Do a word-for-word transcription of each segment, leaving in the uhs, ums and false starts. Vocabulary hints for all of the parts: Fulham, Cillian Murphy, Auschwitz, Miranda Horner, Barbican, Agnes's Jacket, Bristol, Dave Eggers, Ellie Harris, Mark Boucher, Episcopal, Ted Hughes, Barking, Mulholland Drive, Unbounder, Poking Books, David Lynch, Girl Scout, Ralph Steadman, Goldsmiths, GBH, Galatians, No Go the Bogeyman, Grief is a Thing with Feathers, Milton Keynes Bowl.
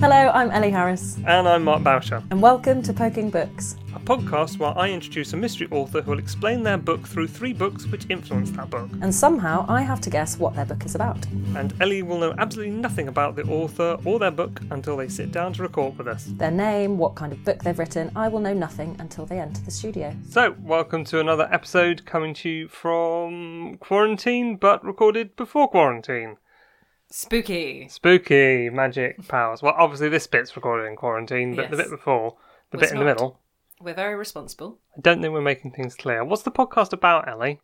Hello, I'm Ellie Harris. And I'm Mark Boucher. And welcome to Poking Books, a podcast where I introduce a mystery author who will explain their book through three books which influenced that book. And somehow I have to guess what their book is about. And Ellie will know absolutely nothing about the author or their book until they sit down to record with us. Their name, what kind of book they've written, I will know nothing until they enter the studio. So, welcome to another episode coming to you from quarantine, but recorded before quarantine. Spooky. Spooky magic powers. Well, obviously this bit's recorded in quarantine, but yes. The bit before, the was bit not. In the middle. We're very responsible. I don't think we're making things clear. What's the podcast about, Ellie?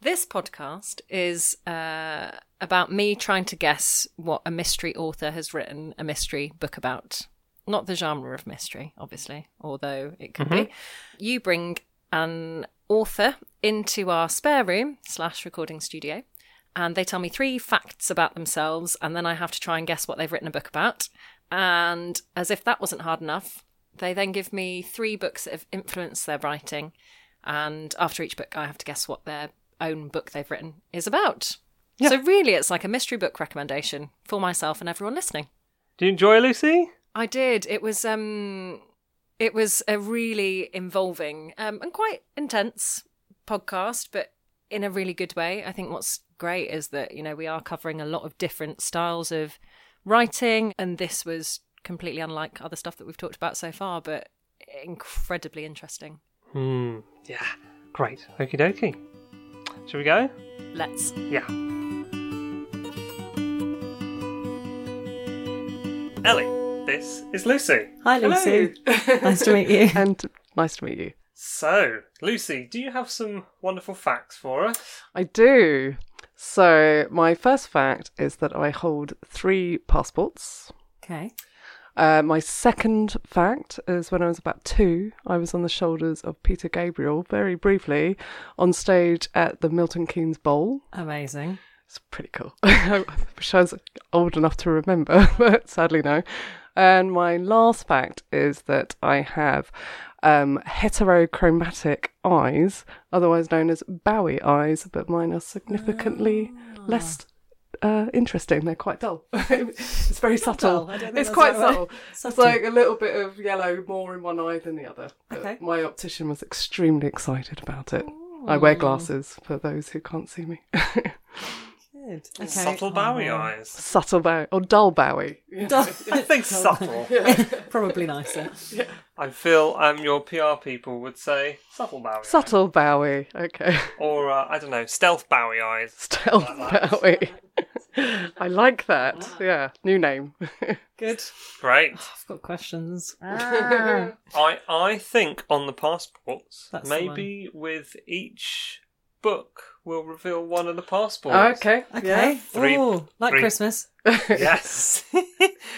This podcast is uh, about me trying to guess what a mystery author has written a mystery book about. Not the genre of mystery, obviously, although it could mm-hmm. be. You bring an author into our spare room slash recording studio. And they tell me three facts about themselves, and then I have to try and guess what they've written a book about. And as if that wasn't hard enough, they then give me three books that have influenced their writing. And after each book, I have to guess what their own book they've written is about. Yeah. So really, it's like a mystery book recommendation for myself and everyone listening. Do you enjoy, Lucy? I did. It was um, it was a really involving um, and quite intense podcast, but in a really good way. I think what's great is that, you know, we are covering a lot of different styles of writing, and this was completely unlike other stuff that we've talked about so far, but incredibly interesting. Hmm. Yeah. Great. Okie dokie. Shall we go? Let's. Yeah. Ellie, this is Lucy. Hi, Lucy. Hello. Nice to meet you. And nice to meet you. So, Lucy, do you have some wonderful facts for us? I do. So, my first fact is that I hold three passports. Okay. Uh, my second fact is when I was about two, I was on the shoulders of Peter Gabriel, very briefly, on stage at the Milton Keynes Bowl. Amazing. It's pretty cool. I wish I was old enough to remember, but sadly no. And my last fact is that I have um, heterochromatic eyes, otherwise known as Bowie eyes, but mine are significantly oh. less uh, interesting. They're quite dull. It's very subtle. I don't think it's quite subtle. Right. subtle. It's like a little bit of yellow more in one eye than the other. Okay. My optician was extremely excited about it. Ooh. I wear glasses for those who can't see me. Okay. Subtle Bowie oh. eyes. Subtle Bowie. Or dull Bowie. Yeah. Dull. I think subtle. Yeah. Probably nicer. Yeah. I feel um, your P R people would say subtle Bowie. Subtle eyes. Bowie. Okay. Or, uh, I don't know, stealth Bowie eyes. Stealth like Bowie. I like that. Yeah. New name. Good. Great. Oh, I've got questions. Ah. I, I think on the passports, that's maybe the with each book will reveal one of the passports. Oh, okay, okay. Yeah. Three, Ooh, like three. Christmas. Yes.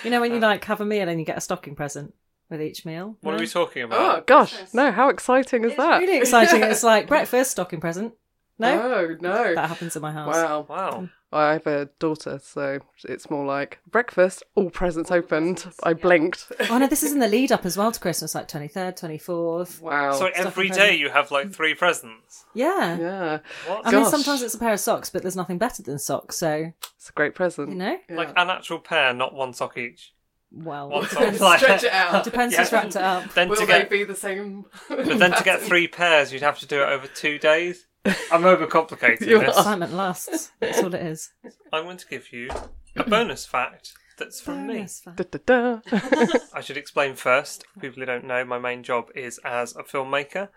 You know when you like have a meal and you get a stocking present with each meal? What no? are we talking about? Oh gosh, no, how exciting is it's that? It's really exciting. Yeah. It's like breakfast, stocking present. No? Oh, no. That happens in my house. Wow. Wow. I have a daughter, so it's more like breakfast, all presents all opened. Presents. I blinked. Oh, no, this is in the lead up as well to Christmas, like twenty-third, twenty-fourth. Wow. So every day presents. You have like three presents? Yeah. Yeah. What? I Gosh. mean, sometimes it's a pair of socks, but there's nothing better than socks, so. It's a great present. You know? Yeah. Like an actual pair, not one sock each. Well, one sock. Stretch it out. Depends who's yeah. wrapped it up. Then Will to get... they be the same? But then to get three pairs, you'd have to do it over two days. I'm overcomplicating this. Excitement lasts. That's all it is. I'm going to give you a bonus fact that's from bonus me. Fact. Da, da, da. I should explain first. For people who don't know, my main job is as a filmmaker.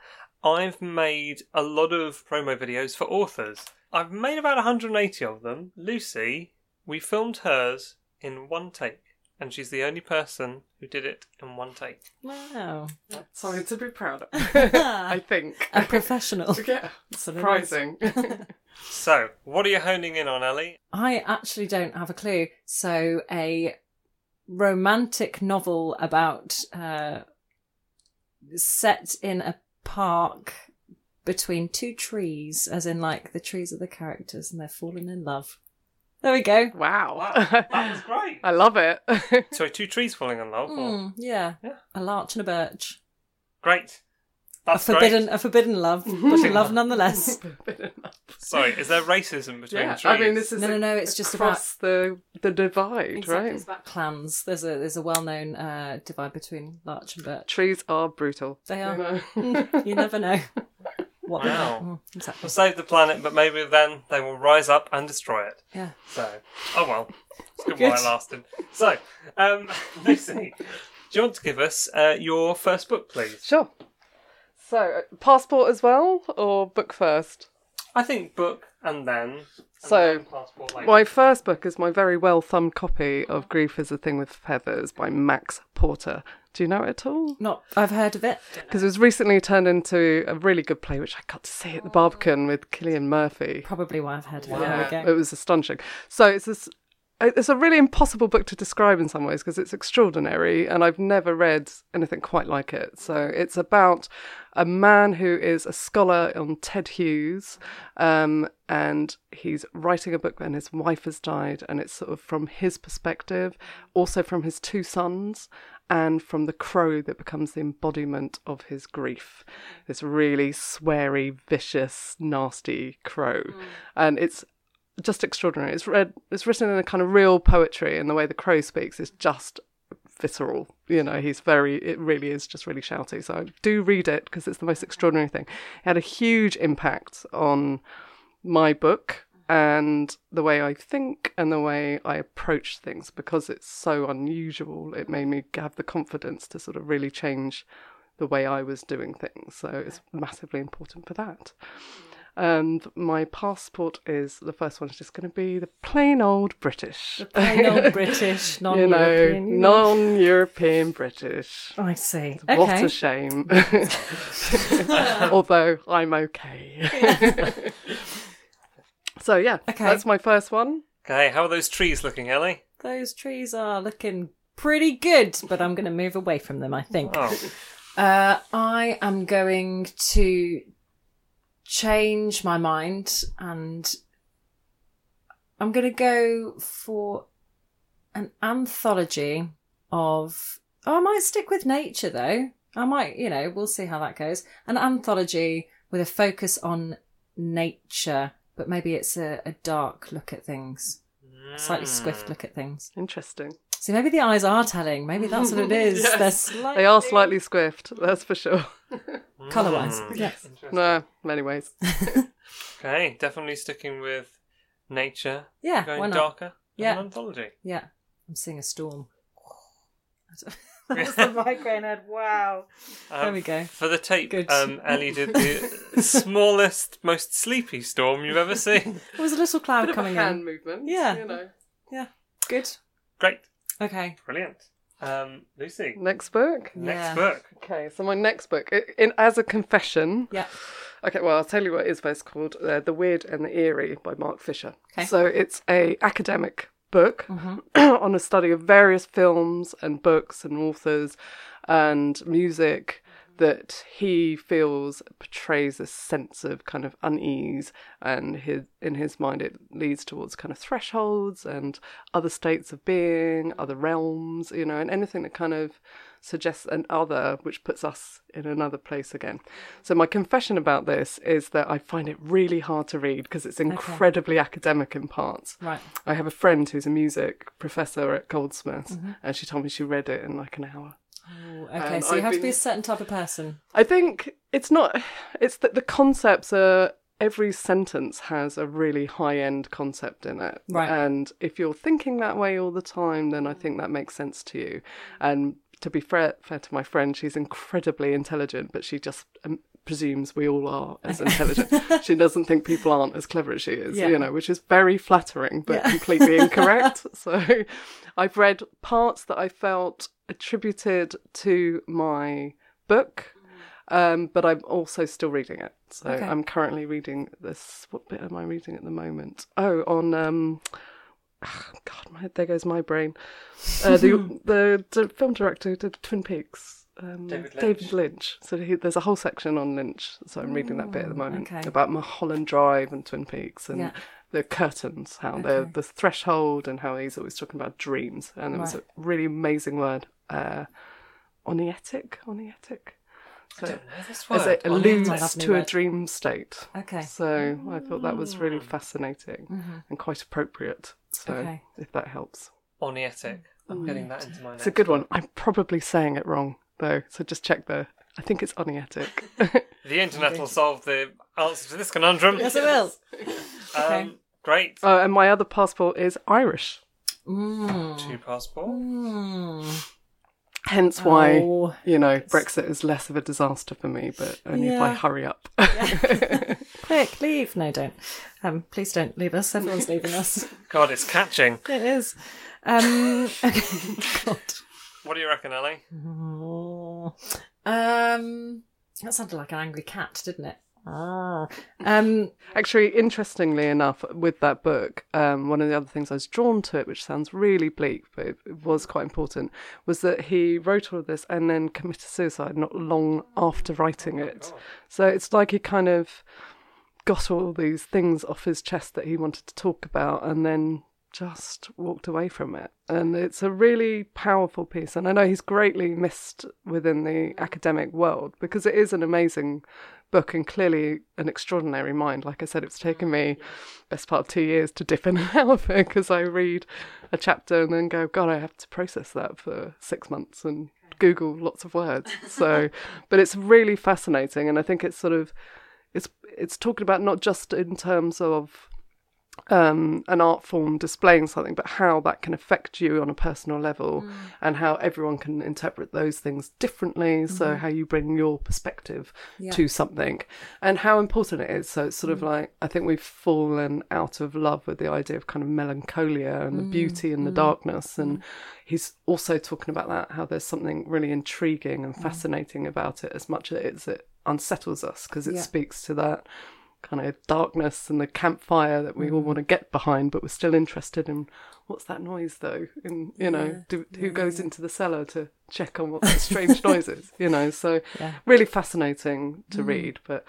I've made a lot of promo videos for authors. I've made about one hundred eighty of them. Lucy, we filmed hers in one take. And she's the only person who did it in one take. Wow. That's something to be proud of, I think. A professional. Yeah, surprising. So, what are you honing in on, Ellie? I actually don't have a clue. So, a romantic novel about uh, set in a park between two trees, as in like the trees are the characters and they're falling in love. There we go. Wow. Wow. That was great. I love it. So two trees falling in love? Or... Mm, yeah. yeah. A larch and a birch. Great. That's a forbidden, great. a forbidden love, but a love nonetheless. Forbidden love. Sorry, is there racism between yeah, trees? I mean, this is no, a, no, no. It's just across about the the divide, exactly, right? It's about clans. There's a there's a well known uh, divide between larch and birch. Trees are brutal. They are. You, know. You never know. What wow. They are. Exactly. We'll save the planet, but maybe then they will rise up and destroy it. Yeah. So, oh well, it's good, good. While it lasted. So, um, Lucy, do you want to give us uh, your first book, please? Sure. So, passport as well, or book first? I think book and then. And so, then passport later. My first book is my very well-thumbed copy of Grief is a Thing with Feathers by Max Porter. Do you know it at all? Not. I've heard of it. Because it was recently turned into a really good play, which I got to see at the Barbican with Cillian Murphy. Probably why I've heard of it. Yeah, yeah. It was astonishing. So, it's this... It's a really impossible book to describe in some ways because it's extraordinary and I've never read anything quite like it. So it's about a man who is a scholar on Ted Hughes um, and he's writing a book and his wife has died and it's sort of from his perspective, also from his two sons and from the crow that becomes the embodiment of his grief. This really sweary, vicious, nasty crow. Mm. And it's just extraordinary. It's read. It's written in a kind of real poetry, and the way the crow speaks is just visceral. You know, he's very. It really is just really shouty. So I do read it because it's the most extraordinary thing. It had a huge impact on my book and the way I think and the way I approach things because it's so unusual. It made me have the confidence to sort of really change the way I was doing things. So it's massively important for that. And my passport is, the first one is just going to be the plain old British. The plain old British, non-European. You know, non-European British. I see. Okay. What a shame. Although I'm okay. So yeah, okay. That's my first one. Okay, how are those trees looking, Ellie? Those trees are looking pretty good, but I'm going to move away from them, I think. Oh. Uh, I am going to... change my mind and I'm going to go for an anthology of... Oh, I might stick with nature, though. I might, you know, we'll see how that goes. An anthology with a focus on nature, but maybe it's a, a dark look at things, a slightly swift look at things. Interesting. So maybe the eyes are telling. Maybe that's what it is. Yes. They're slightly... They are slightly swift, that's for sure. Colour-wise, mm, yes. No, many ways. Okay, definitely sticking with nature. Yeah, going why not? Darker. Yeah, an anthology. Yeah, I'm seeing a storm. That was the migraine head. Wow. Um, there we go. For the tape, um, Ellie did the smallest, most sleepy storm you've ever seen. There was a little cloud bit coming of a hand in. Movement. Yeah, you know. Yeah, good. Great. Okay. Brilliant. Um, Lucy. Next book? Next yeah. book. Okay, so my next book, it, in, as a confession. Yeah. Okay, well, I'll tell you what it is, but it's called uh, The Weird and the Eerie by Mark Fisher. Okay. So it's a academic book mm-hmm. on a study of various films and books and authors and music that he feels portrays a sense of kind of unease and his, in his mind it leads towards kind of thresholds and other states of being, other realms, you know, and anything that kind of suggests an other which puts us in another place again. So my confession about this is that I find it really hard to read because it's incredibly okay. academic in parts. Right. I have a friend who's a music professor at Goldsmiths mm-hmm. and she told me she read it in like an hour. Oh, okay, um, so you I've have been... to be a certain type of person. I think it's not, it's that the concepts are, every sentence has a really high-end concept in it. Right. And if you're thinking that way all the time, then I think that makes sense to you. And to be fair, fair to my friend, she's incredibly intelligent, but she just um, presumes we all are as intelligent. She doesn't think people aren't as clever as she is, yeah. you know, which is very flattering, but yeah. completely incorrect. So I've read parts that I felt attributed to my book, um, but I'm also still reading it. So okay. I'm currently reading this. What bit am I reading at the moment? Oh, on... Um, oh, God, my, there goes my brain. Uh, the, the the film director who did Twin Peaks. Um, David Lynch. David Lynch. So he, there's a whole section on Lynch. So I'm reading that bit at the moment okay. about Mulholland Drive and Twin Peaks and yeah. the curtains, how okay. they're the threshold and how he's always talking about dreams. And there right. was a really amazing word, uh, onetic, onetic. So I don't know this word. As it alludes to a dream state. Okay. So I thought that was really fascinating mm-hmm. and quite appropriate. So okay. if that helps. Onetic. I'm Onetic. Getting that into my next. It's a good one. I'm probably saying it wrong though, so just check there. I think it's onetic. The internet will solve the answer to this conundrum. Yes, it will. um, okay. Great. Oh, and my other passport is Irish. Mm. Two passports. Mm. Hence why, oh. you know, Brexit is less of a disaster for me, but only yeah. if I hurry up. Yeah. Quick, leave. No, don't. Um, please don't leave us. Everyone's leaving us. God, it's catching. It is. Um, okay. God. What do you reckon, Ellie? Um, that sounded like an angry cat, didn't it? Ah. Um, Actually, interestingly enough, with that book, um, one of the other things I was drawn to it, which sounds really bleak, but it, it was quite important, was that he wrote all of this and then committed suicide not long after writing it. Oh so it's like he kind of got all these things off his chest that he wanted to talk about and then just walked away from it. And it's a really powerful piece. And I know he's greatly missed within the academic world because it is an amazing book and clearly an extraordinary mind. Like I said, it's taken me best part of two years to dip in and out of it because I read a chapter and then go, God, I have to process that for six months and Google lots of words. So, but it's really fascinating. And I think it's sort of, it's it's talking about not just in terms of um an art form displaying something, but how that can affect you on a personal level mm. and how everyone can interpret those things differently mm-hmm. so how you bring your perspective yeah. to something and how important it is. So it's sort mm. of like I think we've fallen out of love with the idea of kind of melancholia and mm. the beauty and mm. the darkness, and he's also talking about that, how there's something really intriguing and fascinating mm. about it, as much as it unsettles us, because it yeah. speaks to that kind of darkness and the campfire that we all want to get behind, but we're still interested in what's that noise though, and you know yeah, do, who yeah, goes yeah. into the cellar to check on what that strange noise is, you know. So yeah. really fascinating to mm. read, but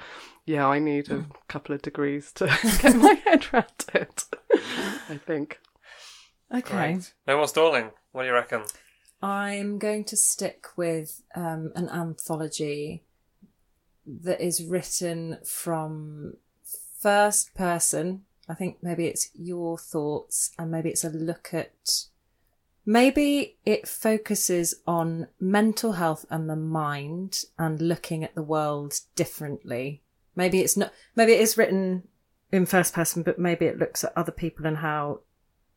yeah I need a mm. couple of degrees to get my head around it. I think okay right. No more stalling. What do you reckon? I'm going to stick with um, an anthology that is written from first person. I think maybe it's your thoughts, and maybe it's a look at, maybe it focuses on mental health and the mind and looking at the world differently. Maybe it's not, maybe it is written in first person, but maybe it looks at other people and how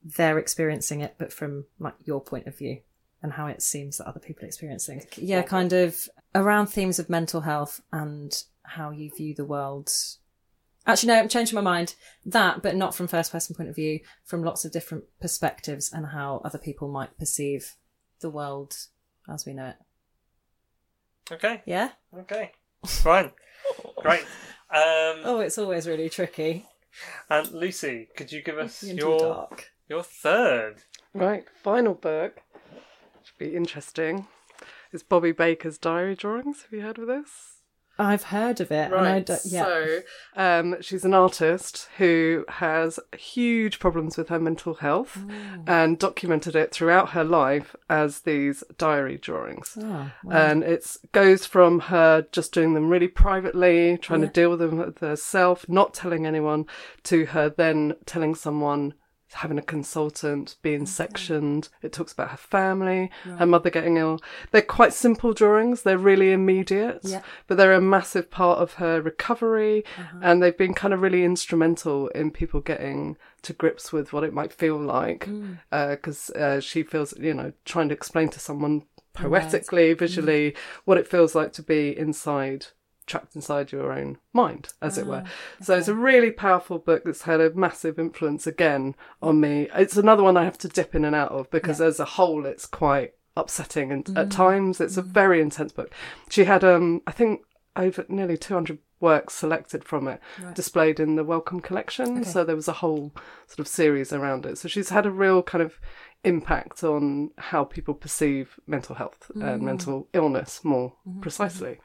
they're experiencing it, but from like your point of view and how it seems that other people are experiencing. Yeah, kind of around themes of mental health and how you view the world. Actually, no, I'm changing my mind. That, but not from first-person point of view, from lots of different perspectives and how other people might perceive the world as we know it. Okay. Yeah? Okay. Fine. Great. Um, oh, it's always really tricky. And Lucy, could you give us your, your third? Right, final book. Be interesting. It's Bobby Baker's Diary Drawings. Have you heard of this? I've heard of it. Right. And I yeah. So um, she's an artist who has huge problems with her mental health mm. and documented it throughout her life as these diary drawings. Oh, wow. And it goes from her just doing them really privately, trying yeah. to deal with them with herself, not telling anyone, to her then telling someone, having a consultant, being okay. sectioned. It talks about her family, right. her mother getting ill. They're quite simple drawings. They're really immediate, yeah. but they're a massive part of her recovery. Uh-huh. And they've been kind of really instrumental in people getting to grips with what it might feel like. Mm. Uh, 'cause uh, she feels, you know, trying to explain to someone poetically, right. visually, mm. what it feels like to be inside, trapped inside your own mind, as oh, it were. So okay. it's a really powerful book that's had a massive influence again on me. It's another one I have to dip in and out of because yeah. as a whole it's quite upsetting and mm. at times it's mm. a very intense book. She had um I think over nearly two hundred works selected from it right. displayed in the Wellcome Collection. Okay. So there was a whole sort of series around it. So she's had a real kind of impact on how people perceive mental health mm. and mental illness more mm-hmm. precisely.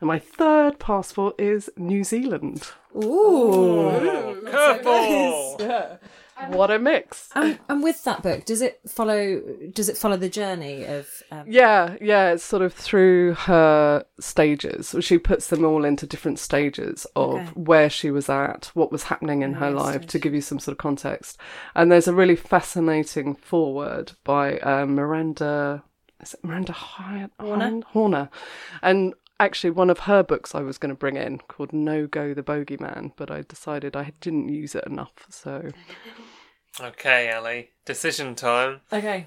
And my third passport is New Zealand. Ooh, Ooh. Couple. Yeah. Um, what a mix. And, and with that book, does it follow does it follow the journey of... Um... Yeah, yeah, it's sort of through her stages. She puts them all into different stages of okay. where she was at, what was happening in oh, her life, strange. to give you some sort of context. And there's a really fascinating foreword by uh, Miranda... Is it Miranda Hy- Horner? Horner. And... Actually, one of her books I was going to bring in called No Go the Bogeyman, but I decided I didn't use it enough, so... Okay, Ellie. Decision time. Okay.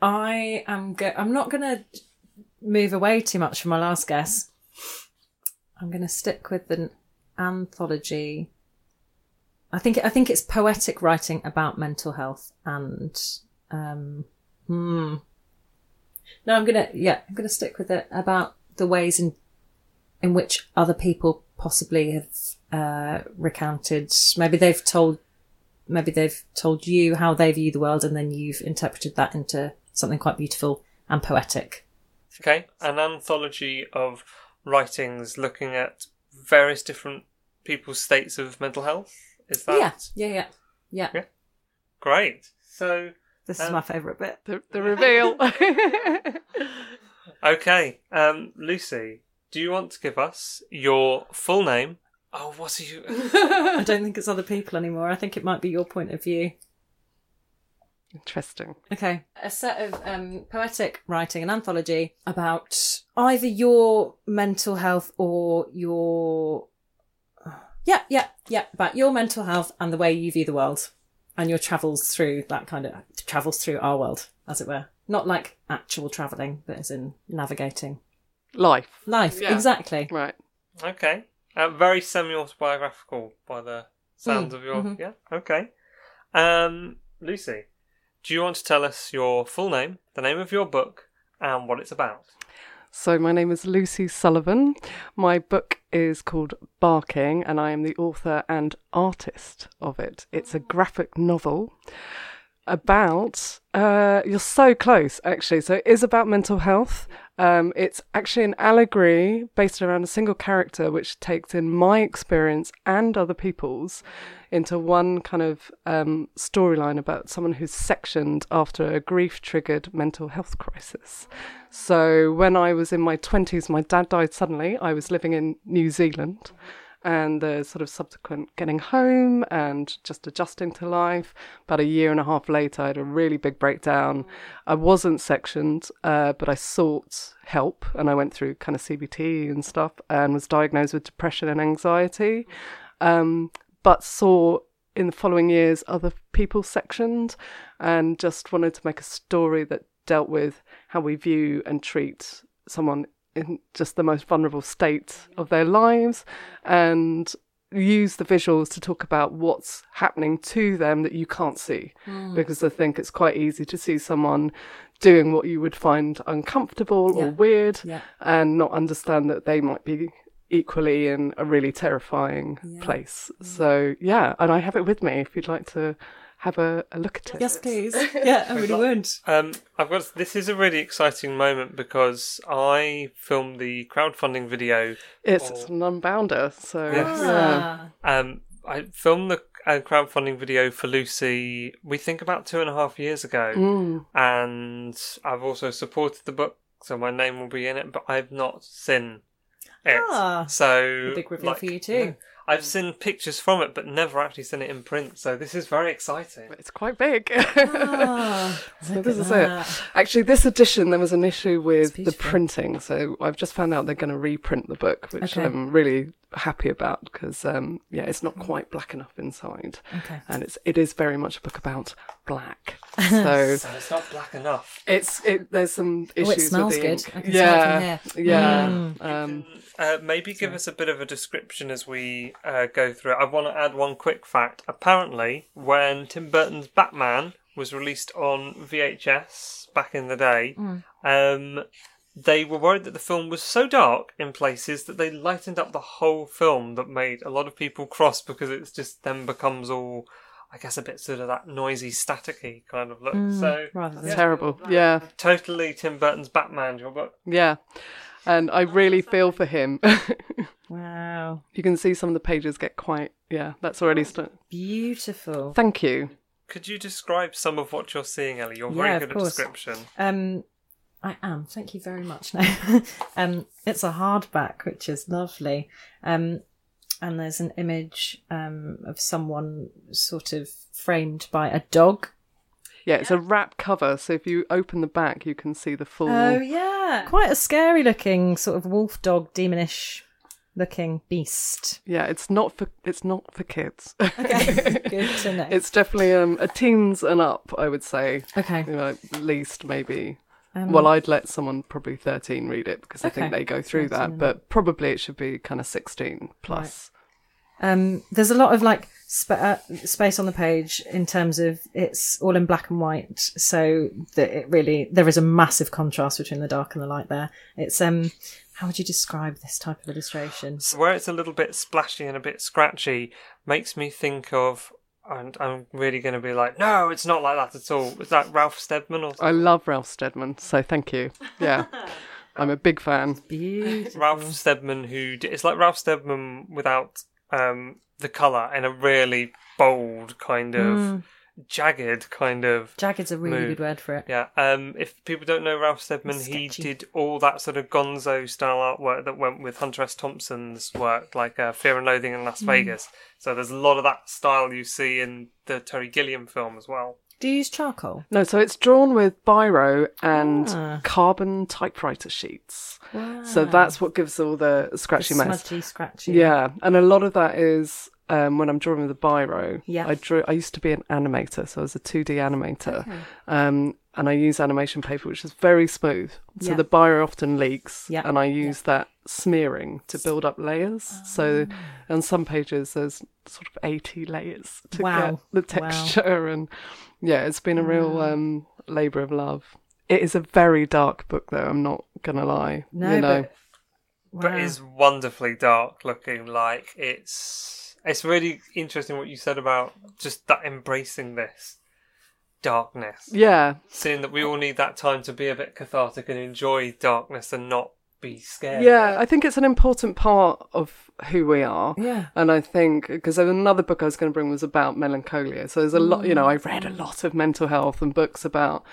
I am go- I'm not going to move away too much from my last guess. I'm going to stick with an anthology. I think I think it's poetic writing about mental health and... Um, hmm. No, I'm going to... Yeah, I'm going to stick with it about... the ways in in which other people possibly have uh, recounted, maybe they've told, maybe they've told you how they view the world, and then you've interpreted that into something quite beautiful and poetic. Okay, an anthology of writings looking at various different people's states of mental health. Is that? Yeah, yeah, yeah, yeah. yeah. Great. So this um, is my favourite bit, the, the reveal. Okay, um, Lucy, do you want to give us your full name? Oh, what are you... I don't think it's other people anymore. I think it might be your point of view. Interesting. Okay, a set of um, poetic writing, an anthology about either your mental health or your... Yeah, yeah, yeah, about your mental health and the way you view the world and your travels through that kind of... travels through our world, as it were. Not like actual travelling, but as in navigating. Life. Life, yeah. Exactly. Right. Okay. Uh, very semi-autobiographical by the sounds mm. of your... Mm-hmm. Yeah, okay. Um, Lucy, do you want to tell us your full name, the name of your book, and what it's about? So my name is Lucy Sullivan. My book is called Barking, and I am the author and artist of it. It's a graphic novel. About uh you're so close, actually. So it is about mental health. Um it's actually an allegory based around a single character, which takes in my experience and other people's into one kind of um storyline about someone who's sectioned after a grief triggered mental health crisis. So when I was in my twenties, my dad died suddenly. I was living in New Zealand, and the sort of subsequent getting home and just adjusting to life. About a year and a half later, I had a really big breakdown. I wasn't sectioned, uh, but I sought help, and I went through kind of C B T and stuff, and was diagnosed with depression and anxiety, um, but saw in the following years other people sectioned, and just wanted to make a story that dealt with how we view and treat someone in just the most vulnerable state of their lives, and use the visuals to talk about what's happening to them that you can't see. Mm. Because I think it's quite easy to see someone doing what you would find uncomfortable yeah. or weird yeah. and not understand that they might be equally in a really terrifying yeah. place. Mm. So, yeah, and I have it with me if you'd like to have a, a look at it. Yes, please. Yeah, I really would. Um, I've got this is a really exciting moment because I filmed the crowdfunding video. It's, for... it's an unbounder, so yes. ah. yeah. Um, I filmed the uh, crowdfunding video for Lucy. We think about two and a half years ago, mm. and I've also supported the book, so my name will be in it. But I've not seen it. Ah, so a big reveal like, for you too. Yeah. I've seen pictures from it, but never actually seen it in print. So this is very exciting. It's quite big. Ah, so this is that. it. Actually, this edition, there was an issue with the printing. So I've just found out they're going to reprint the book, which okay. I'm really happy about because, um, yeah, it's not quite black enough inside. Okay. And it's, it is very much a book about black. So, so it's not black enough. It's it. There's some issues oh, it smells with the ink. Good. I can yeah, smell it from here. yeah. Mm. Um, can, uh, maybe give sorry. us a bit of a description as we uh, go through it. I want to add one quick fact. Apparently, when Tim Burton's Batman was released on V H S back in the day, mm. um, they were worried that the film was so dark in places that they lightened up the whole film. That made a lot of people cross because it's just then becomes all. I guess a bit sort of that noisy, staticky kind of look. Mm, so rather yeah, terrible. Yeah. Totally Tim Burton's Batman, your book. Yeah. And I really feel for him. Wow. You can see some of the pages get quite, yeah, that's already... St- Beautiful. Thank you. Could you describe some of what you're seeing, Ellie? You're yeah, very good of course. at description. Um, I am. Thank you very much. No, um, it's a hardback, which is lovely. Um, and there's an image um, of someone sort of framed by a dog. Yeah, it's yeah. a wrap cover, so if you open the back, you can see the full... Oh, yeah. Quite a scary-looking sort of wolf-dog, demonish-looking beast. Yeah, it's not for it's not for kids. Okay, good to know. It's definitely um, a teens and up, I would say. Okay. You know, at least, maybe. Um, well, I'd let someone probably thirteen read it, because okay. I think they go through that, but probably it should be kind of sixteen plus. Right. Um, there's a lot of like sp- uh, space on the page in terms of it's all in black and white, so that it really there is a massive contrast between the dark and the light there. It's um, how would you describe this type of illustration? Where it's a little bit splashy and a bit scratchy makes me think of, and I'm really going to be like, no, it's not like that at all. Is that Ralph Steadman or something? I love Ralph Steadman, so thank you. Yeah. I'm a big fan. Beautiful. Ralph Steadman, who it's like Ralph Steadman without. Um, the colour in a really bold kind of mm. jagged kind of jagged's a really mood. Good word for it. Yeah. Um, if people don't know Ralph Steadman, he did all that sort of gonzo style artwork that went with Hunter S. Thompson's work, like uh, Fear and Loathing in Las mm. Vegas. So there's a lot of that style you see in the Terry Gilliam film as well. Do you use charcoal? No, so it's drawn with biro and ah. carbon typewriter sheets. Wow. So that's what gives all the scratchy the mess. Smudgy, scratchy. Yeah, and a lot of that is um, when I'm drawing with a biro. Yeah. I drew. I used to be an animator, so I was a two D animator. Okay. Um, and I use animation paper, which is very smooth. So yeah. the biro often leaks, yeah. and I use yeah. that smearing to build up layers. Oh. So on some pages, there's sort of eighty layers to wow. get the texture wow. and... Yeah, it's been a real um, labour of love. It is a very dark book, though, I'm not going to lie. No, you know. But, wow. but it is wonderfully dark looking. Like, it's it's really interesting what you said about just that embracing this darkness. Yeah. Seeing that we all need that time to be a bit cathartic and enjoy darkness and not be scared. Yeah, I think it's an important part of who we are. Yeah. And I think, because another book I was going to bring was about melancholia. So there's a lot, you know, I read a lot of mental health and books about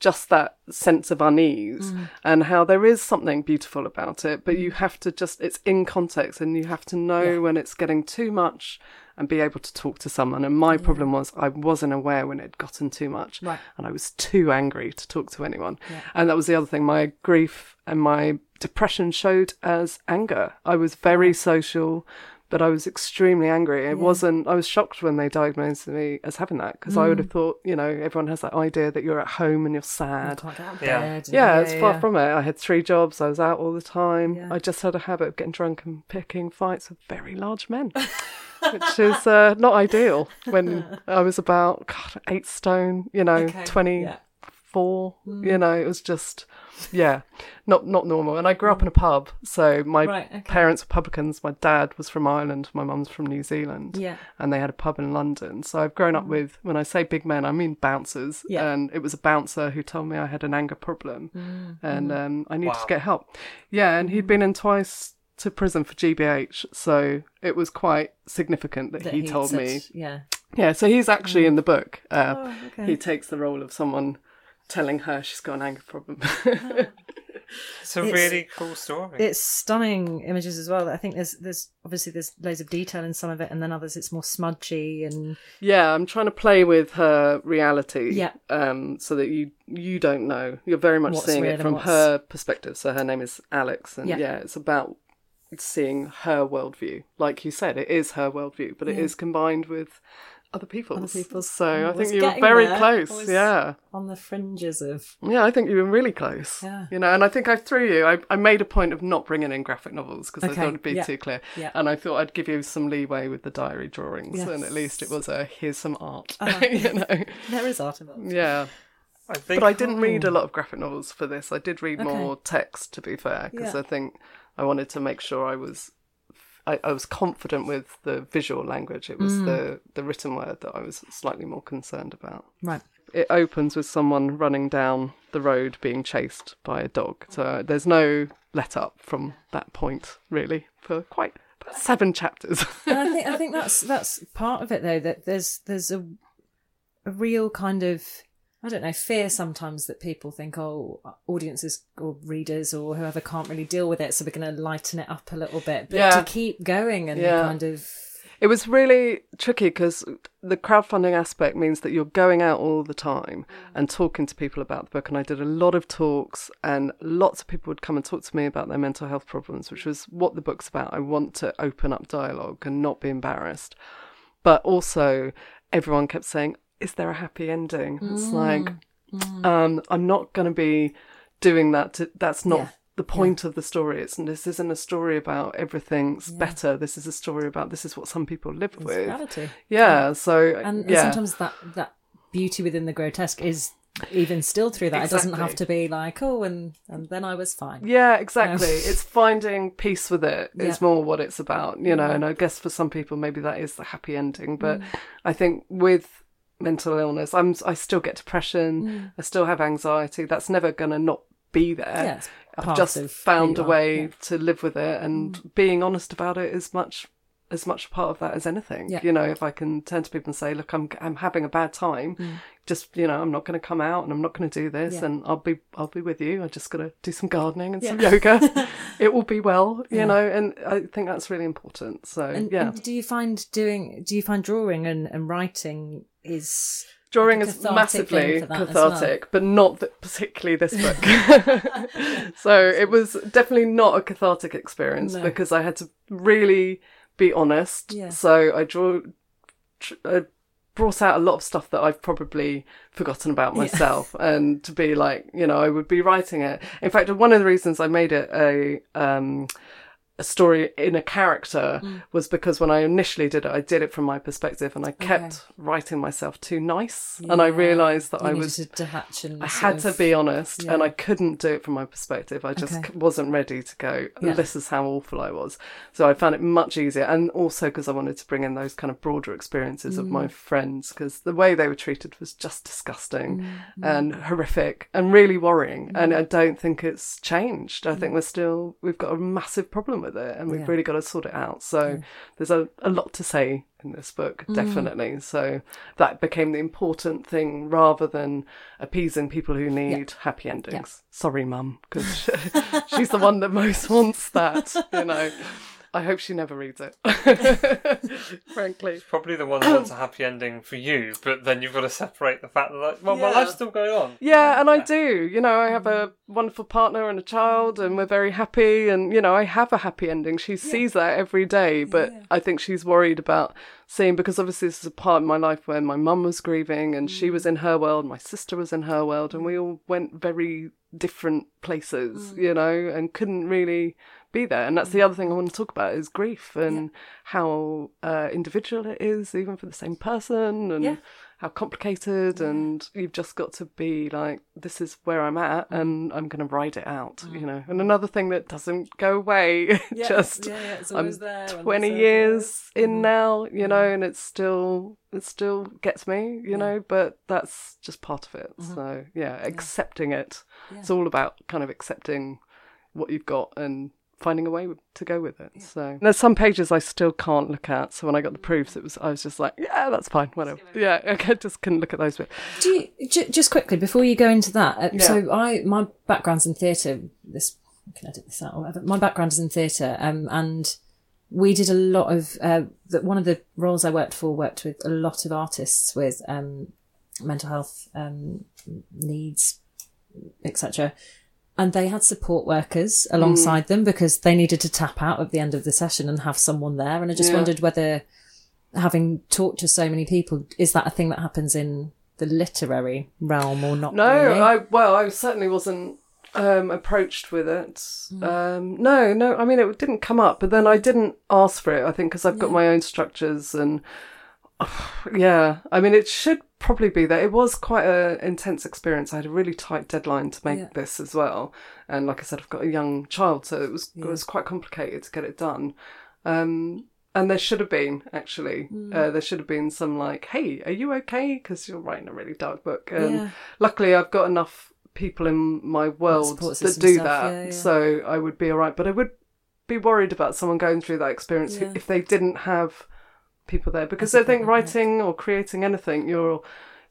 just that sense of unease mm. and how there is something beautiful about it, but you have to just, it's in context and you have to know yeah. when it's getting too much and be able to talk to someone. And my yeah. problem was I wasn't aware when it had gotten too much right. and I was too angry to talk to anyone. Yeah. And that was the other thing. My grief and my depression showed as anger. I was very social, but I was extremely angry. It yeah. wasn't, I was shocked when they diagnosed me as having that, because mm. I would have thought, you know, everyone has that idea that you're at home and you're sad. You can't get out of bed. Yeah, yeah, it's yeah, far yeah. from it. I had three jobs. I was out all the time. Yeah. I just had a habit of getting drunk and picking fights with very large men. Which is uh, not ideal when I was about God, eight stone, you know, okay, twenty-four, yeah. mm. you know, it was just, yeah, not not normal. And I grew up in a pub, so my right, okay. parents were Republicans, my dad was from Ireland, my mum's from New Zealand, yeah. and they had a pub in London. So I've grown up mm. with, when I say big men, I mean bouncers, yeah. and it was a bouncer who told me I had an anger problem, mm. and um, I needed wow. to get help. Yeah, and he'd been in twice to prison for G B H, so it was quite significant that, that he told such, me yeah yeah so he's actually in the book uh, oh, okay. he takes the role of someone telling her she's got an anger problem. oh. It's a it's, really cool story. It's stunning images as well. I think there's there's obviously there's loads of detail in some of it, and then others it's more smudgy and yeah. I'm trying to play with her reality, yeah. Um, so that you you don't know. You're very much what's seeing it from her perspective. So her name is Alex, and yeah, yeah it's about seeing her worldview. Like you said, it is her worldview, but it yeah. is combined with other people's. Other people's. So I, I think you were very there. close. Yeah. On the fringes of. Yeah, I think you were really close. Yeah. You know, and I think I threw you. I, I made a point of not bringing in graphic novels because okay. I thought it would be yeah. too clear. Yeah. And I thought I'd give you some leeway with the diary drawings, yes. and at least it was a here's some art. Uh, you know, there is art involved. Yeah. I think, but I didn't read a lot of graphic novels for this. I did read okay. more text, to be fair, because yeah. I think I wanted to make sure I was I, I was confident with the visual language. It was mm. the, the written word that I was slightly more concerned about. Right. It opens with someone running down the road being chased by a dog. So there's no let up from that point, really, for quite about seven chapters. And I think I think that's that's part of it, though, that there's there's a a real kind of, I don't know, fear sometimes that people think, oh, audiences or readers or whoever can't really deal with it, so we're going to lighten it up a little bit. But yeah. to keep going and yeah. kind of... It was really tricky because the crowdfunding aspect means that you're going out all the time and talking to people about the book. And I did a lot of talks and lots of people would come and talk to me about their mental health problems, which was what the book's about. I want to open up dialogue and not be embarrassed. But also everyone kept saying, is there a happy ending? Mm. It's like, mm. um, I'm not going to be doing that. To, that's not... Yeah. the point yeah. of the story. It's, and this isn't a story about everything's yeah. better. This is a story about this is what some people live it's with. Reality. Yeah. So and, yeah. and sometimes that, that beauty within the grotesque is even still through that. Exactly. It doesn't have to be like, oh, and, and then I was fine. Yeah, exactly. No. It's finding peace with it is yeah. more what it's about, you know, yeah. and I guess for some people maybe that is the happy ending. But mm. I think with mental illness, I'm I still get depression. Mm. I still have anxiety. That's never going to not be there. Yeah, I've just found a way yeah. to live with it, and mm. being honest about it is much as much part of that as anything. Yeah. You know, if I can turn to people and say, "Look, I'm I'm having a bad time. Mm. Just you know, I'm not going to come out, and I'm not going to do this, yeah. and I'll be I'll be with you. I just got to do some gardening and yeah. some yoga. It will be well, you yeah. know." And I think that's really important. So and, yeah. And do you find doing? Do you find drawing and, and writing is Drawing is massively cathartic, well. but not th- particularly this book. So it was definitely not a cathartic experience no. because I had to really be honest. Yeah. So I draw, tr- I brought out a lot of stuff that I've probably forgotten about myself. Yeah. And to be like, you know, I would be writing it. In fact, one of the reasons I made it a... Um, a story in a character mm. was because when I initially did it, I did it from my perspective, and I kept okay. writing myself too nice, yeah. and I realised that you I was to hatch and I had of... to be honest, yeah. and I couldn't do it from my perspective. I just okay. wasn't ready to go. Yeah. This is how awful I was. So I found it much easier, and also because I wanted to bring in those kind of broader experiences mm. of my friends, because the way they were treated was just disgusting mm. and horrific and really worrying. Mm. And I don't think it's changed. I mm. think we're still we've got a massive problem with it, and we've yeah. really got to sort it out. So yeah. there's a, a lot to say in this book, definitely. Mm. So that became the important thing rather than appeasing people who need yeah. happy endings. Yeah. Sorry, Mum, because she, she's the one that most wants that, you know. I hope she never reads it. Frankly, she's probably the one that wants a happy ending for you, but then you've got to separate the fact that, like, well, yeah. my life's still going on. Yeah, and yeah. I do. You know, I have a wonderful partner and a child, and we're very happy. And you know, I have a happy ending. She yeah. sees that every day, but yeah. I think she's worried about seeing, because obviously this is a part of my life where my mum was grieving, and mm. she was in her world, my sister was in her world, and we all went very different places, mm. you know, and couldn't really be there. And that's the other thing I want to talk about is grief and yeah. how uh, individual it is, even for the same person, and yeah. how complicated yeah. and you've just got to be like, this is where I'm at and I'm going to ride it out, mm. you know. And another thing that doesn't go away, yeah. just yeah, yeah, it's I'm there twenty years there. in now, you know, yeah. and it's still, it still gets me, you yeah. know, but that's just part of it. Mm-hmm. So yeah, accepting yeah. it. Yeah. It's all about kind of accepting what you've got and finding a way to go with it. Yeah. So and there's some pages I still can't look at. So when I got the proofs, it was I was just like, yeah, that's fine, whatever. Yeah, I just couldn't look at those bits. Do you j- just quickly before you go into that? Uh, yeah. So I my background's in theatre. This I can edit this out or whatever. My background is in theatre, um, and we did a lot of uh, that. One of the roles I worked for worked with a lot of artists with um, mental health um, needs, et cetera. And they had support workers alongside mm. them because they needed to tap out at the end of the session and have someone there. And I just yeah. wondered whether, having talked to so many people, is that a thing that happens in the literary realm or not? No, really? I, well, I certainly wasn't um, approached with it. Mm. Um, no, no, I mean, it didn't come up, but then I didn't ask for it, I think, because I've got yeah. my own structures and... Yeah, I mean, it should probably be there. It was quite an intense experience. I had a really tight deadline to make yeah. this as well. And like I said, I've got a young child, so it was yeah. it was quite complicated to get it done. Um, and there should have been, actually. Mm. Uh, there should have been some like, hey, are you okay? Because you're writing a really dark book. And yeah. luckily, I've got enough people in my world that do stuff. that. Yeah, yeah. So I would be all right. But I would be worried about someone going through that experience yeah. who, if they didn't have... people there, because I think writing or creating anything, you're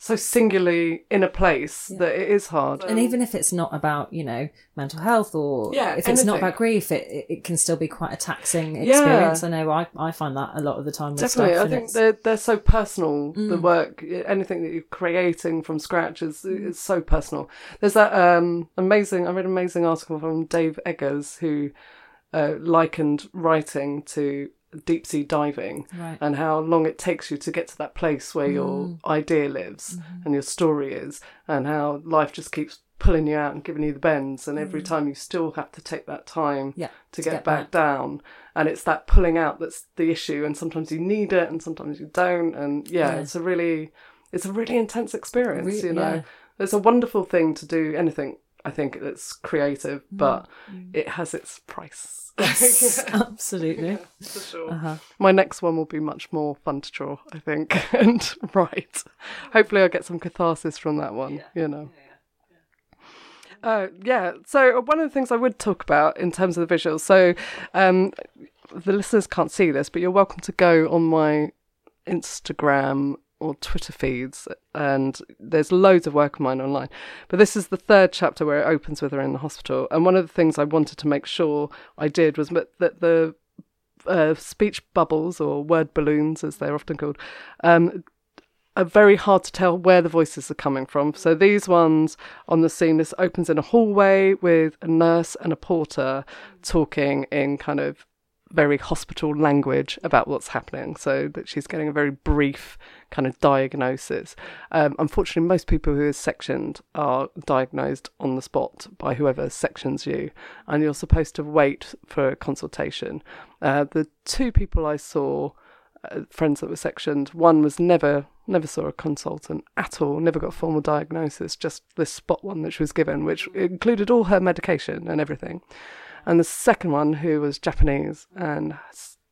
so singularly in a place yeah. that it is hard. And um, even if it's not about, you know, mental health or yeah, if it's anything. Not about grief, it, it, it can still be quite a taxing experience. Yeah. I know I, I find that a lot of the time with Definitely. Stuff. I think they're, they're so personal, mm. the work, anything that you're creating from scratch is, is so personal. There's that um, amazing, I read an amazing article from Dave Eggers who uh, likened writing to deep sea diving right. and how long it takes you to get to that place where mm. your idea lives mm-hmm. and your story is, and how life just keeps pulling you out and giving you the bends, and every mm. time you still have to take that time yeah, to, to get, get back, back down, and it's that pulling out that's the issue, and sometimes you need it and sometimes you don't, and yeah, yeah. it's a really it's a really intense experience. Re- you know yeah. It's a wonderful thing to do, anything I think that's creative, but mm. it has its price. Yes, yeah. Absolutely. Yeah, for sure. Uh-huh. My next one will be much more fun to draw, I think, and write. Hopefully I'll get some catharsis from that one, yeah. you know. Yeah, yeah. Uh, yeah, so one of the things I would talk about in terms of the visuals, so um, the listeners can't see this, but you're welcome to go on my Instagram or Twitter feeds, and there's loads of work of mine online, but this is the third chapter where it opens with her in the hospital, and one of the things I wanted to make sure I did was that the uh, speech bubbles, or word balloons as they're often called, um, are very hard to tell where the voices are coming from. So these ones on the scene, this opens in a hallway with a nurse and a porter talking in kind of very hospital language about what's happening, so that she's getting a very brief kind of diagnosis. Um, unfortunately, most people who are sectioned are diagnosed on the spot by whoever sections you, and you're supposed to wait for a consultation. Uh, the two people I saw, uh, friends that were sectioned, one was never, never saw a consultant at all, never got a formal diagnosis, just this spot one that she was given, which included all her medication and everything. And the second one, who was Japanese and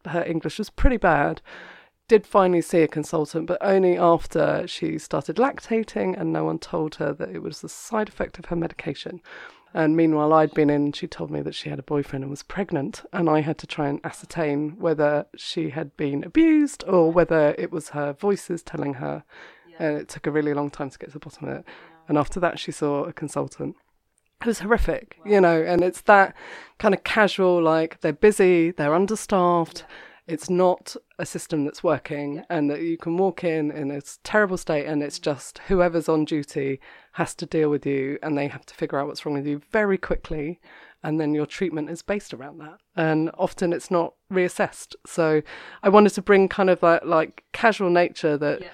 her English was pretty bad, did finally see a consultant, but only after she started lactating and no one told her that it was the side effect of her medication. And meanwhile, I'd been in, she told me that she had a boyfriend and was pregnant, and I had to try and ascertain whether she had been abused or whether it was her voices telling her. Yeah. And it took a really long time to get to the bottom of it. Yeah. And after that, she saw a consultant. It was horrific, wow. you know, and it's that kind of casual, like, they're busy, they're understaffed, yeah. it's not a system that's working, yeah. and that you can walk in in a terrible state, and it's just whoever's on duty has to deal with you, and they have to figure out what's wrong with you very quickly, and then your treatment is based around that, and often it's not reassessed. So I wanted to bring kind of that, like, casual nature that... Yeah.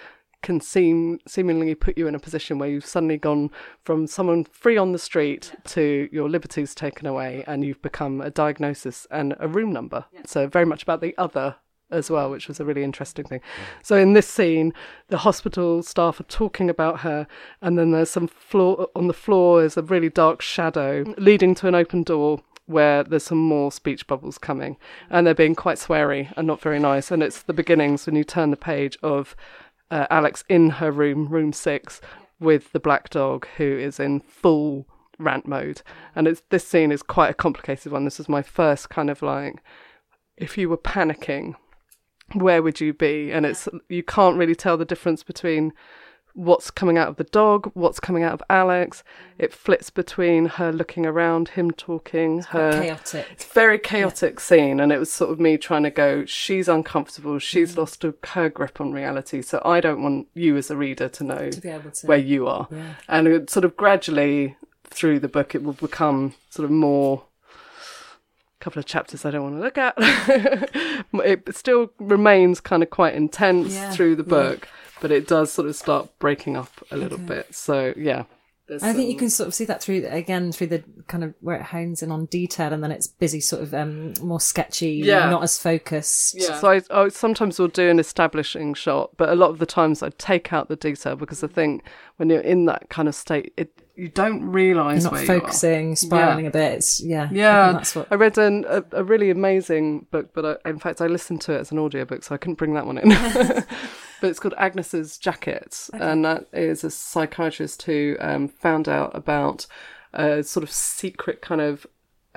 can seem seemingly put you in a position where you've suddenly gone from someone free on the street yeah. to your liberties taken away, and you've become a diagnosis and a room number. Yeah. So very much about the other as well, which was a really interesting thing. Yeah. So in this scene, the hospital staff are talking about her, and then there's some floor on the floor is a really dark shadow leading to an open door where there's some more speech bubbles coming, and they're being quite sweary and not very nice. And it's the beginnings when you turn the page of Uh, Alex in her room, room six, with the black dog, who is in full rant mode. And it's, this scene is quite a complicated one. This is my first kind of like, if you were panicking, where would you be? And it's, you can't really tell the difference between what's coming out of the dog, what's coming out of Alex. It flits between her looking around, him talking. It's her chaotic. It's very chaotic yeah. scene, and it was sort of me trying to go, she's uncomfortable, she's mm. lost her grip on reality, so I don't want you as a reader to know to be able to, where you are. Yeah. And it sort of gradually through the book, it will become sort of more... couple of chapters I don't want to look at. It still remains kind of quite intense yeah, through the book, yeah. but it does sort of start breaking up a little okay. bit. So yeah, I think um, you can sort of see that through again through the kind of where it hones in on detail, and then it's busy, sort of um, more sketchy, yeah. not as focused. Yeah. So I, I sometimes will do an establishing shot, but a lot of the times I take out the detail, because I think when you're in that kind of state, it. You don't realise you're not focusing, you spiralling yeah. a bit. It's, yeah, yeah. I, that's what... I read an, a, a really amazing book, but I, in fact, I listened to it as an audiobook, so I couldn't bring that one in. But it's called Agnes's Jacket, okay. and that is a psychiatrist who um, found out about a sort of secret kind of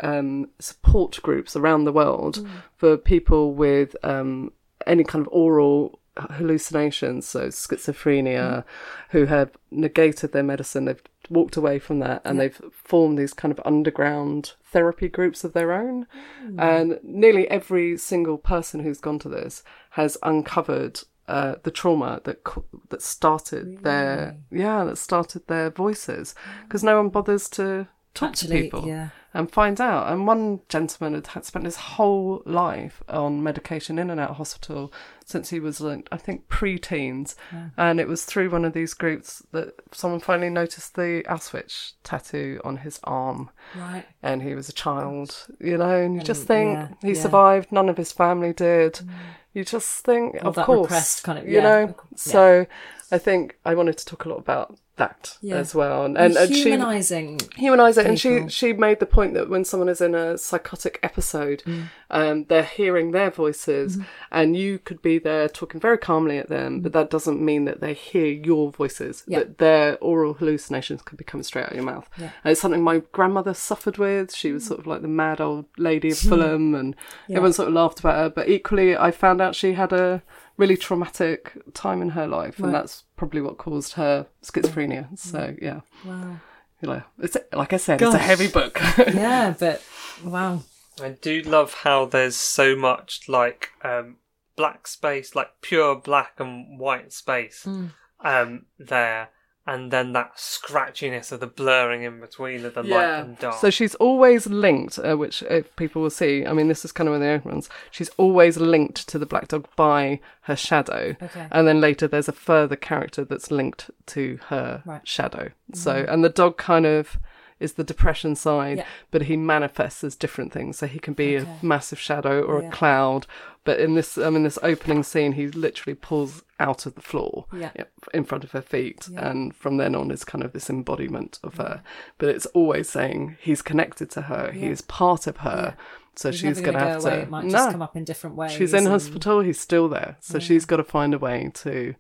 um, support groups around the world mm. for people with um, any kind of oral hallucinations, so schizophrenia, mm. who have negated their medicine. They've walked away from that and yeah. they've formed these kind of underground therapy groups of their own. Mm. And nearly every single person who's gone to this has uncovered uh, the trauma that that started really? their yeah that started their voices, because no one bothers to talk Actually, to people. Yeah. And find out. And one gentleman had, had spent his whole life on medication, in and out of hospital, since he was, like, I think, pre-teens. Yeah. And it was through one of these groups that someone finally noticed the Auschwitz tattoo on his arm. Right. And he was a child, you know, and you and, just think yeah, he yeah. survived, none of his family did. Mm. You just think, All of that course, repressed kind of, you yeah. know. Yeah. So I think I wanted to talk a lot about that yeah. as well, and, and, and humanising humanising and she she made the point that when someone is in a psychotic episode mm. um, they're hearing their voices mm. and you could be there talking very calmly at them, but that doesn't mean that they hear your voices, yeah. that their oral hallucinations could be coming straight out of your mouth. Yeah. And it's something my grandmother suffered with. She was sort of like the mad old lady of Fulham and yeah. everyone sort of laughed about her, but equally I found out she had a really traumatic time in her life, right. and that's probably what caused her schizophrenia. So yeah, wow. Like, it's like I said, Gosh. it's a heavy book. yeah, but wow. I do love how there's so much like um, black space, like pure black and white space mm. um, there. And then that scratchiness of the blurring in between of the yeah. light and dark. So she's always linked, uh, which if people will see, I mean, this is kind of one of the open ones, she's always linked to the black dog by her shadow. Okay. And then later there's a further character that's linked to her right. shadow. Mm-hmm. So, and the dog kind of is the depression side, yeah. but he manifests as different things. So he can be okay. a massive shadow or yeah. a cloud. But in this, I mean, this opening scene, he literally pulls out of the floor yeah. in front of her feet. Yeah. And from then on, it's kind of this embodiment of yeah. her. But it's always saying he's connected to her. Yeah. He is part of her. Yeah. So he's she's going to have away. to... It might no. just come up in different ways. She's in and... hospital. He's still there. So yeah. she's got to find a way to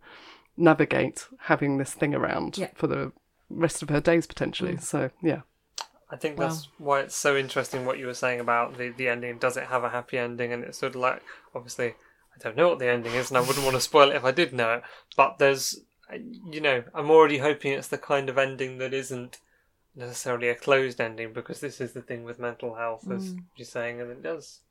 navigate having this thing around yeah. for the rest of her days, potentially. Mm. So, yeah. I think that's wow. why it's so interesting what you were saying about the, the ending. Does it have a happy ending? And it's sort of like, obviously, I don't know what the ending is and I wouldn't want to spoil it if I did know it. But there's, you know, I'm already hoping it's the kind of ending that isn't necessarily a closed ending, because this is the thing with mental health, as mm. you're saying, and it does,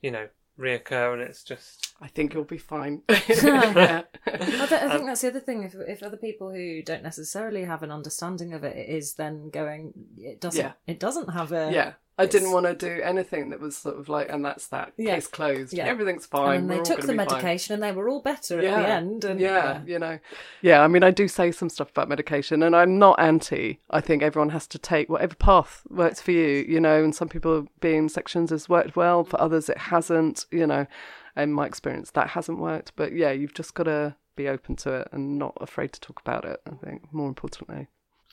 you know, reoccur, and it's just... I think you'll be fine. yeah. I, I think that's the other thing. If, if other people who don't necessarily have an understanding of it, it is then going, it doesn't yeah. It doesn't have a... Yeah, I it's... didn't want to do anything that was sort of like, and that's that, yeah. case closed, yeah. everything's fine. And they took the medication fine. and they were all better yeah. at the end. And, yeah, yeah, you know. Yeah, I mean, I do say some stuff about medication, and I'm not anti. I think everyone has to take whatever path works for you, you know, and some people being sections has worked well, for others it hasn't, you know. In my experience, that hasn't worked. But yeah, you've just got to be open to it and not afraid to talk about it, I think, more importantly.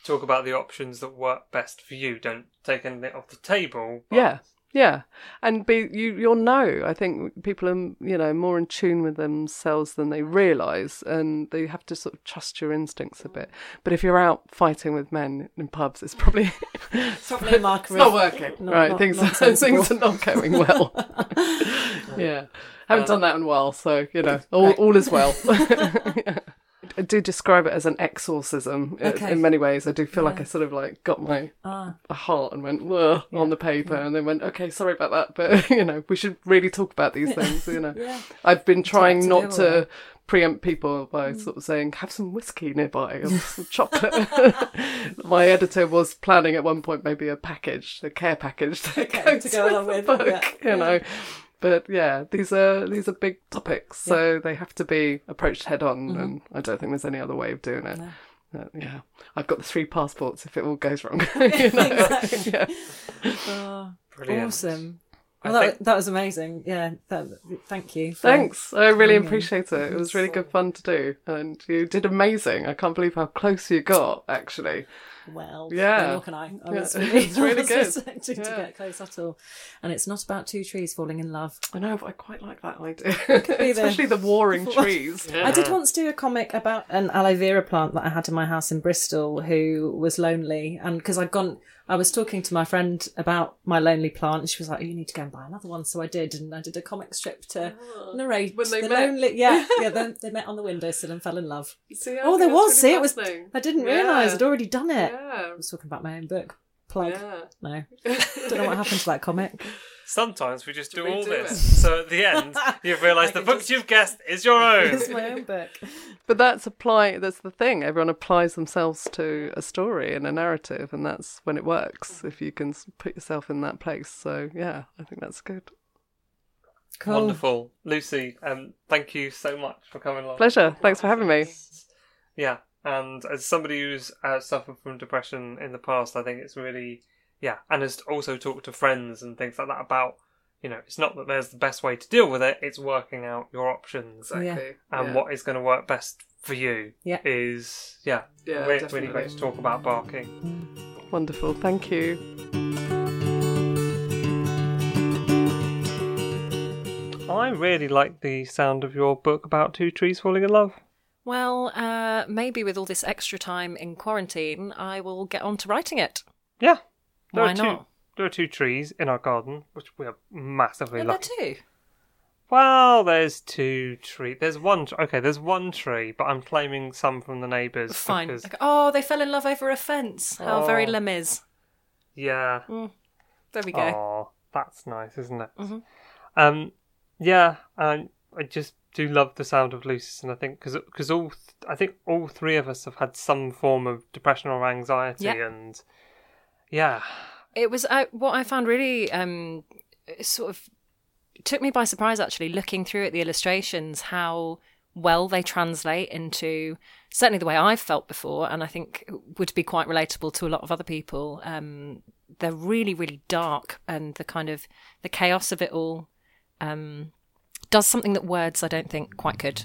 Talk about the options that work best for you. Don't take anything off the table. But... Yeah, yeah. And be you, you'll know. I think people are, you know, more in tune with themselves than they realise, and they have to sort of trust your instincts a bit. But if you're out fighting with men in pubs, it's probably... probably it's not working. Not, right, not, things, not are, things are not going well. yeah. I haven't done that in a while, so, you know, all, all is well. yeah. I do describe it as an exorcism okay. in many ways. I do feel yeah. like I sort of like got my ah. heart and went yeah. on the paper yeah. and then went, okay, sorry about that, but you know, we should really talk about these things. You know, yeah. I've been trying not to right. preempt people by mm. sort of saying, have some whiskey nearby or some chocolate. My editor was planning at one point maybe a package, a care package to okay, go to go along with the book, yeah. you know. Yeah. But yeah, these are these are big topics, so yeah. they have to be approached head on, mm-hmm. and I don't think there's any other way of doing it. No. But, yeah, I've got the three passports if it all goes wrong. you know? Exactly. Yeah. Oh, brilliant. Awesome. Well, that, think... that was amazing. Yeah, that, thank you. Thanks. I really appreciate it. It was really good fun to do, and you did amazing. I can't believe how close you got, actually. well. Yeah. Nor can I. I yeah. was really, it's really I was good. expecting yeah. to get close at all. And it's not about two trees falling in love. I know, but I quite like that idea. Especially the warring trees. Yeah. I did once do a comic about an aloe vera plant that I had in my house in Bristol who was lonely. And because I'd gone... I was talking to my friend about my lonely plant and she was like, oh, you need to go and buy another one. So I did. And I did a comic strip to oh, narrate when they the met. lonely... Yeah, yeah. They, they met on the windowsill and fell in love. See, oh, there was. See, really it was... I didn't yeah. realise I'd already done it. Yeah. I was talking about my own book. Plug. Yeah. No. Don't know what happened to that comic. Sometimes we just do we all do this. It? So at the end, you've realised the book just... you've guessed is your own. It's my own book. But that's apply. That's the thing. Everyone applies themselves to a story and a narrative, and that's when it works, if you can put yourself in that place. So, yeah, I think that's good. Cool. Wonderful. Lucy, um, thank you so much for coming along. Pleasure. Thanks for having me. Yeah. And as somebody who's uh, suffered from depression in the past, I think it's really, yeah, and has also talked to friends and things like that about, you know, it's not that there's the best way to deal with it, it's working out your options. Exactly. And yeah. what is going to work best for you yeah. is, yeah, yeah really, really great to talk about barking. Wonderful, thank you. I really like the sound of your book about two trees falling in love. Well, uh, maybe with all this extra time in quarantine, I will get on to writing it. Yeah. There Why are two, not? There are two trees in our garden, which we are massively lucky. There are two? Well, there's two trees. There's one tree. Okay, there's one tree, but I'm claiming some from the neighbours. Fine. Because... Okay. Oh, they fell in love over a fence. How oh. very Lemmys. Yeah. Mm. There we go. Oh, that's nice, isn't it? Mm-hmm. Um, yeah, um, I just... do love the sound of Lucy's, and I think because because all th- I think all three of us have had some form of depression or anxiety, yeah. and yeah, it was uh, what I found really um, sort of took me by surprise. Actually, looking through at the illustrations, how well they translate into certainly the way I've felt before, and I think would be quite relatable to a lot of other people. Um, they're really, really dark, and the kind of the chaos of it all. Um, does something that words I don't think quite could.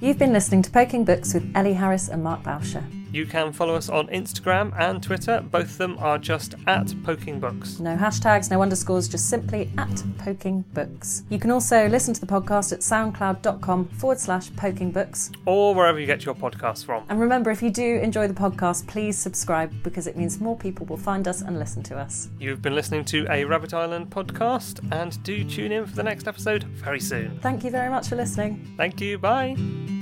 You've been listening to Poking Books with Ellie Harris and Mark Boucher. You can follow us on Instagram and Twitter. Both of them are just at Poking Books. No hashtags, no underscores, just simply at Poking Books. You can also listen to the podcast at soundcloud.com forward slash Poking Books. Or wherever you get your podcasts from. And remember, if you do enjoy the podcast, please subscribe because it means more people will find us and listen to us. You've been listening to a Rabbit Island podcast, and do tune in for the next episode very soon. Thank you very much for listening. Thank you. Bye.